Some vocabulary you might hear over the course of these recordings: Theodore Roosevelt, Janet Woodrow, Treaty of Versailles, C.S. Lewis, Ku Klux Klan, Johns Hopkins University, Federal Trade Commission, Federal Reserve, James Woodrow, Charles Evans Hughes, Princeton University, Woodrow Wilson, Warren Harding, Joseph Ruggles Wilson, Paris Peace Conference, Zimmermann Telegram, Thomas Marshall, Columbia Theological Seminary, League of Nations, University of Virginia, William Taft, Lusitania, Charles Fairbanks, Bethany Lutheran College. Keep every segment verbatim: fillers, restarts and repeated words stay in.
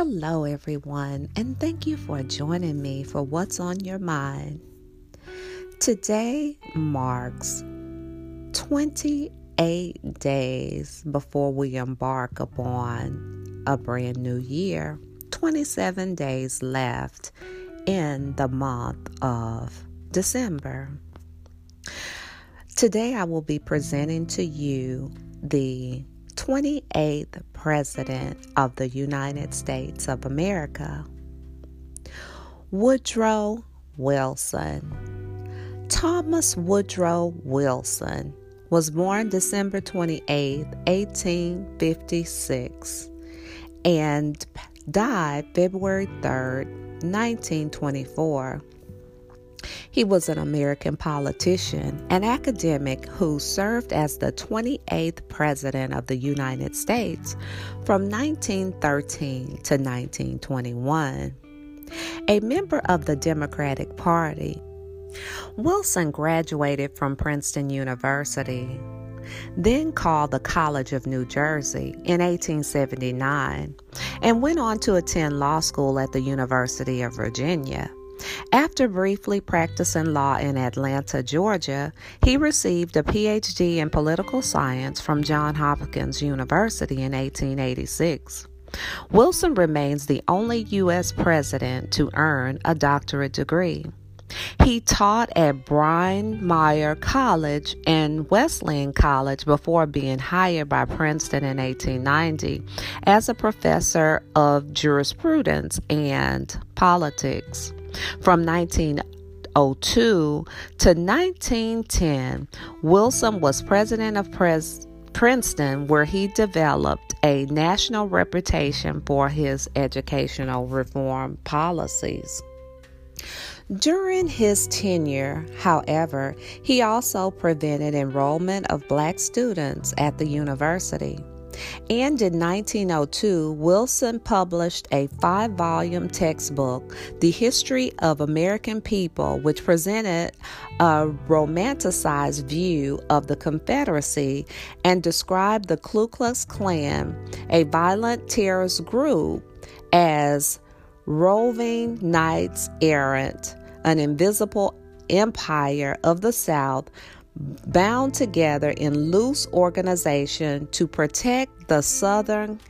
Hello, everyone, and thank you for joining me for What's on Your Mind. Today marks twenty-eight days before we embark upon a brand new year, twenty-seven days left in the month of December. Today, I will be presenting to you the twenty-eighth President of the United States of America, Woodrow Wilson. Thomas Woodrow Wilson was born December twenty-eighth, eighteen fifty-six, and died February third, nineteen twenty-four. He was an American politician and academic who served as the twenty-eighth President of the United States from nineteen thirteen to nineteen twenty-one. A member of the Democratic Party, Wilson graduated from Princeton University, then called the College of New Jersey in eighteen seventy-nine, and went on to attend law school at the University of Virginia. After briefly practicing law in Atlanta, Georgia, he received a P H D in political science from Johns Hopkins University in eighteen eighty-six. Wilson remains the only U S president to earn a doctorate degree. He taught at Bryn Mawr College and Wesleyan College before being hired by Princeton in eighteen ninety as a professor of jurisprudence and politics. From nineteen oh two to nineteen ten, Wilson was president of Pres- Princeton, where he developed a national reputation for his educational reform policies. During his tenure, however, he also prevented enrollment of black students at the university. And in nineteen oh two, Wilson published a five-volume textbook, The History of American People, which presented a romanticized view of the Confederacy and described the Ku Klux Klan, a violent terrorist group, as roving knights errant, an invisible empire of the South, bound together in loose organization to protect the southern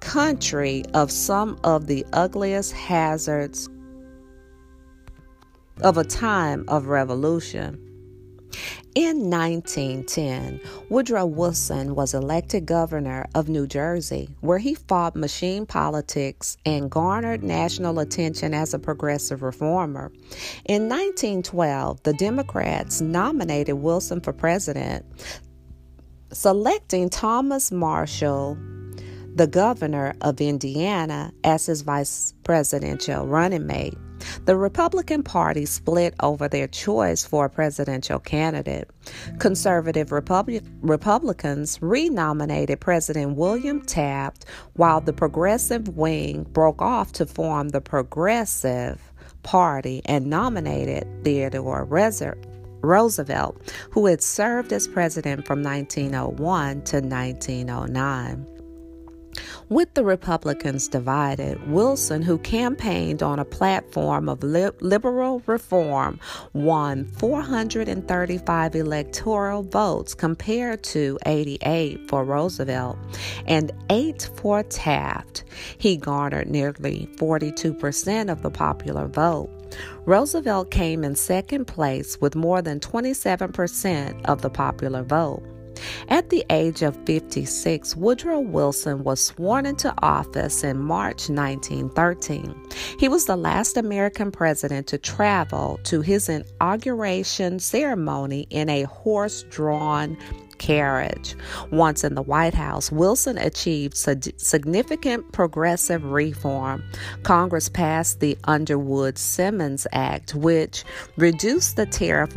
country of some of the ugliest hazards of a time of revolution. In nineteen ten, Woodrow Wilson was elected governor of New Jersey, where he fought machine politics and garnered national attention as a progressive reformer. In nineteen twelve, the Democrats nominated Wilson for president, selecting Thomas Marshall, the governor of Indiana, as his vice presidential running mate. The Republican Party split over their choice for a presidential candidate. Conservative Repub- Republicans renominated President William Taft, while the progressive wing broke off to form the Progressive Party and nominated Theodore Roosevelt, who had served as president from nineteen oh one to nineteen oh nine. With the Republicans divided, Wilson, who campaigned on a platform of li- liberal reform, won four hundred thirty-five electoral votes compared to eighty-eight for Roosevelt and eight for Taft. He garnered nearly forty-two percent of the popular vote. Roosevelt came in second place with more than twenty-seven percent of the popular vote. At the age of fifty-six, Woodrow Wilson was sworn into office in March nineteen thirteen. He was the last American president to travel to his inauguration ceremony in a horse-drawn carriage. Once in the White House, Wilson achieved significant progressive reform. Congress passed the Underwood-Simmons Act, which reduced the tariff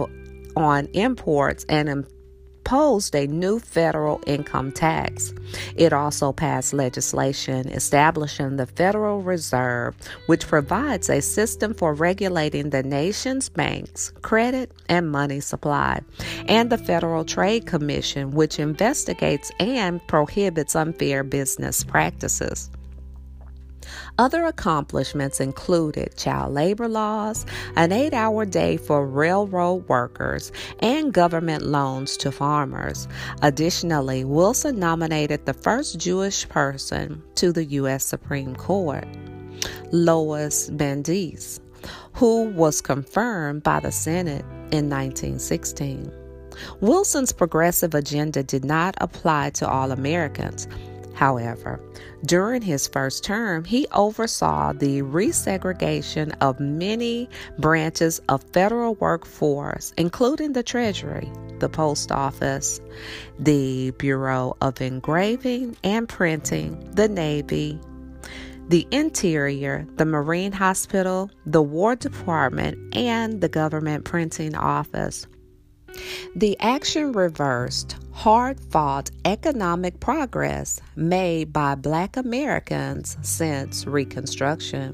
on imports and imposed a new federal income tax. It also passed legislation establishing the Federal Reserve, which provides a system for regulating the nation's banks, credit, and money supply, and the Federal Trade Commission, which investigates and prohibits unfair business practices. Other accomplishments included child labor laws, an eight-hour day for railroad workers, and government loans to farmers. Additionally, Wilson nominated the first Jewish person to the U S Supreme Court, Louis Brandeis, who was confirmed by the Senate in nineteen sixteen. Wilson's progressive agenda did not apply to all Americans. However, during his first term, he oversaw the resegregation of many branches of federal workforce, including the Treasury, the Post Office, the Bureau of Engraving and Printing, the Navy, the Interior, the Marine Hospital, the War Department, and the Government Printing Office. The action reversed hard-fought economic progress made by Black Americans since Reconstruction.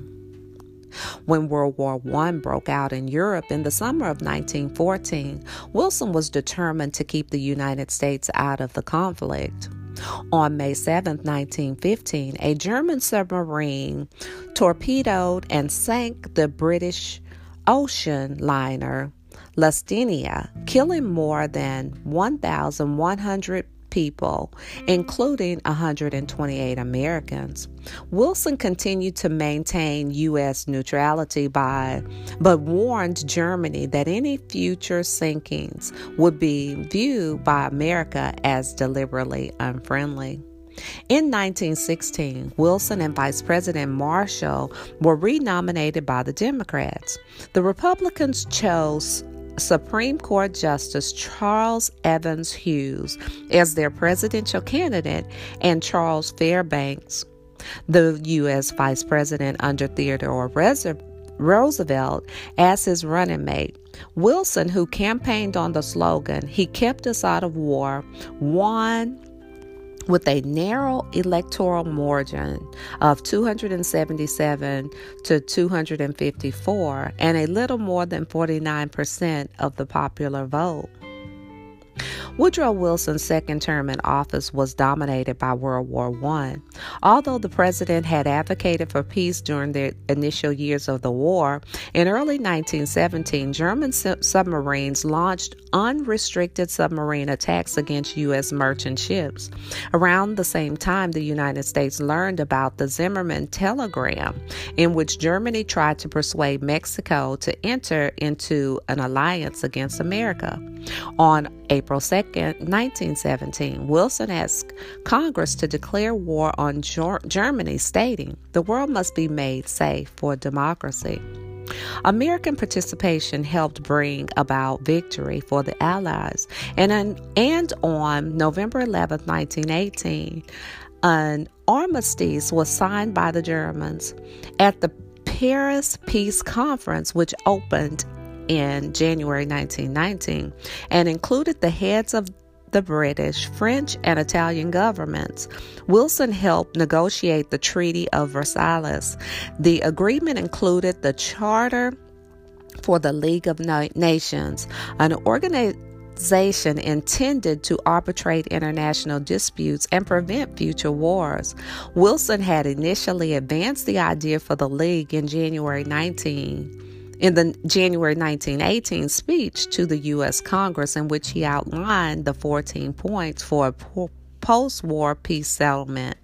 When World War One broke out in Europe in the summer of nineteen fourteen, Wilson was determined to keep the United States out of the conflict. On May seventh, nineteen fifteen, a German submarine torpedoed and sank the British ocean liner Lusitania, killing more than one thousand one hundred people, including one hundred twenty-eight Americans. Wilson continued to maintain U S neutrality by, but warned Germany that any future sinkings would be viewed by America as deliberately unfriendly. In nineteen sixteen, Wilson and Vice President Marshall were renominated by the Democrats. The Republicans chose Supreme Court Justice Charles Evans Hughes as their presidential candidate and Charles Fairbanks, the U S Vice President under Theodore Roosevelt, as his running mate. Wilson, who campaigned on the slogan, "He kept us out of war," won with a narrow electoral margin of two hundred seventy-seven to two hundred fifty-four and a little more than forty-nine percent of the popular vote. Woodrow Wilson's second term in office was dominated by World War One. Although the president had advocated for peace during the initial years of the war, in early nineteen seventeen, German submarines launched unrestricted submarine attacks against U S merchant ships. Around the same time, the United States learned about the Zimmermann Telegram, in which Germany tried to persuade Mexico to enter into an alliance against America. On April second, nineteen seventeen, Wilson asked Congress to declare war on Germany, stating, "The world must be made safe for democracy." American participation helped bring about victory for the Allies, and on, and on November eleventh, nineteen eighteen, an armistice was signed by the Germans at the Paris Peace Conference, which opened in January nineteen nineteen, and included the heads of the British, French, and Italian governments. Wilson helped negotiate the Treaty of Versailles. The agreement included the Charter for the League of Nations, an organization intended to arbitrate international disputes and prevent future wars. Wilson had initially advanced the idea for the League in January nineteen. In the January nineteen eighteen speech to the U S Congress, in which he outlined the fourteen points for a post-war peace settlement.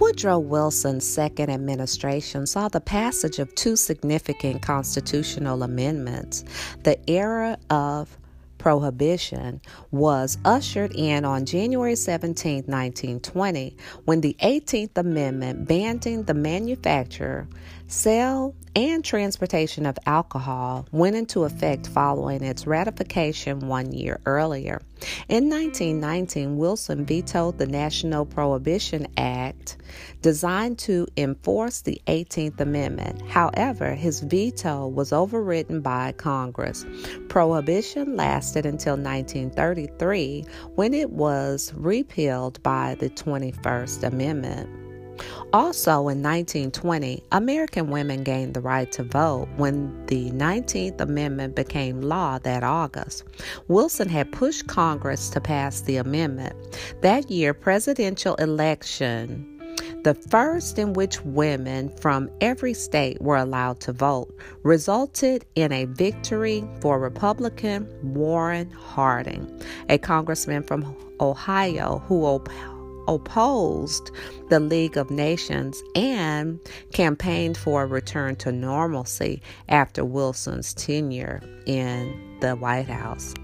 Woodrow Wilson's second administration saw the passage of two significant constitutional amendments. The era of Prohibition was ushered in on January seventeenth, nineteen twenty, when the eighteenth Amendment banning the manufacture, sale, and transportation of alcohol went into effect following its ratification one year earlier. In nineteen nineteen, Wilson vetoed the National Prohibition Act designed to enforce the eighteenth Amendment. However, his veto was overridden by Congress. Prohibition lasted until nineteen thirty-three, when it was repealed by the twenty-first Amendment. Also in nineteen twenty, American women gained the right to vote when the nineteenth Amendment became law that August. Wilson had pushed Congress to pass the amendment. That year, presidential election the first in which women from every state were allowed to vote, resulted in a victory for Republican Warren Harding, a congressman from Ohio who op- opposed the League of Nations and campaigned for a return to normalcy after Wilson's tenure in the White House.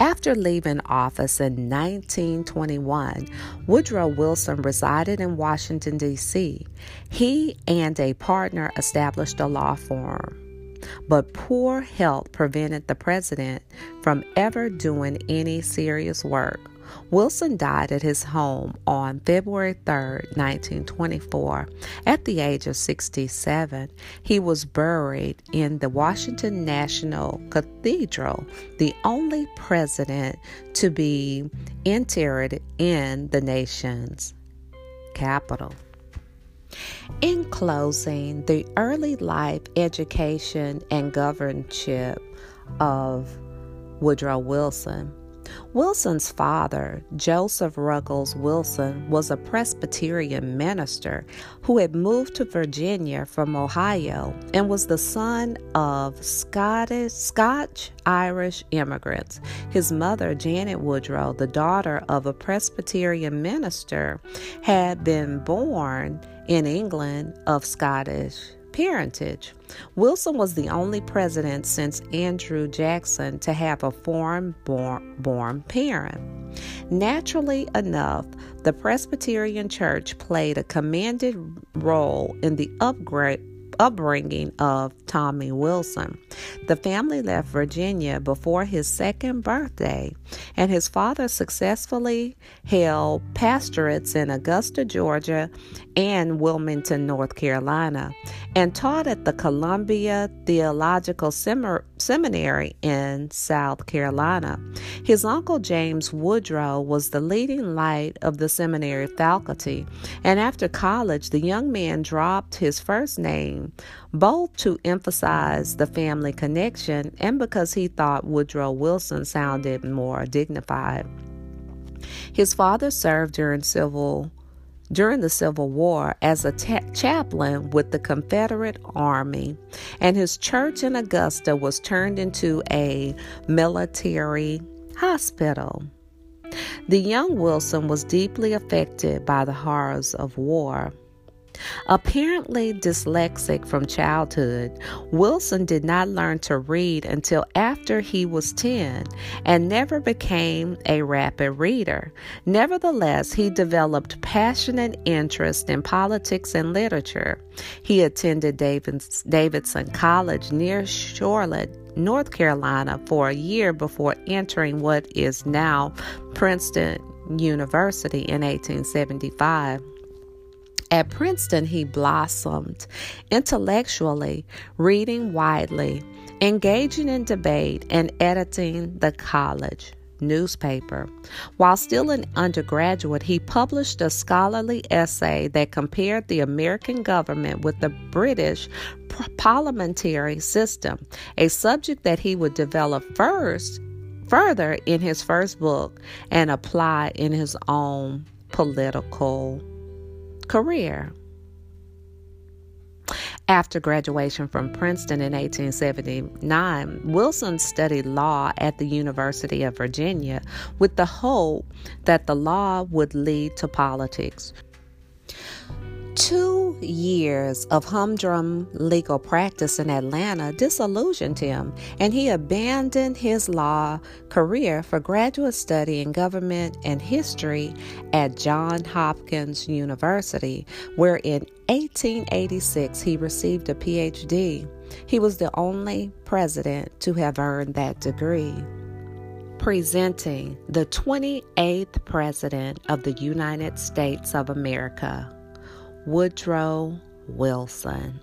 After leaving office in nineteen twenty-one, Woodrow Wilson resided in Washington, D C He and a partner established a law firm, but poor health prevented the president from ever doing any serious work. Wilson died at his home on February third, nineteen twenty-four, at the age of sixty-seven. He was buried in the Washington National Cathedral, the only president to be interred in the nation's capital. In closing, the early life, education, and governorship of Woodrow Wilson. Wilson's father, Joseph Ruggles Wilson, was a Presbyterian minister who had moved to Virginia from Ohio and was the son of Scottish, Scotch-Irish immigrants. His mother, Janet Woodrow, the daughter of a Presbyterian minister, had been born in England of Scottish parentage. Wilson was the only president since Andrew Jackson to have a foreign-born born parent. Naturally enough, the Presbyterian Church played a commanding role in the upgrade upbringing of Tommy Wilson. The family left Virginia before his second birthday, and his father successfully held pastorates in Augusta, Georgia, and Wilmington, North Carolina, and taught at the Columbia Theological Seminary in South Carolina. His uncle James Woodrow was the leading light of the seminary faculty, and after college, the young man dropped his first name both to emphasize the family connection and because he thought Woodrow Wilson sounded more dignified. His father served during civil during the Civil War as a ta- chaplain with the Confederate Army, and his church in Augusta was turned into a military hospital. The young Wilson was deeply affected by the horrors of war. Apparently dyslexic from childhood, Wilson did not learn to read until after he was ten and never became a rapid reader. Nevertheless, he developed passionate interest in politics and literature. He attended Davidson College near Charlotte, North Carolina, for a year before entering what is now Princeton University in eighteen seventy-five. At Princeton, he blossomed intellectually, reading widely, engaging in debate, and editing the college newspaper. While still an undergraduate, he published a scholarly essay that compared the American government with the British parliamentary system, a subject that he would develop first, further in his first book and apply in his own political career. After graduation from Princeton in eighteen seventy-nine, Wilson studied law at the University of Virginia with the hope that the law would lead to politics. Two years of humdrum legal practice in Atlanta disillusioned him, and he abandoned his law career for graduate study in government and history at Johns Hopkins University, where in eighteen eighty-six he received a P H D. He was the only president to have earned that degree. Presenting the twenty-eighth President of the United States of America, Woodrow Wilson.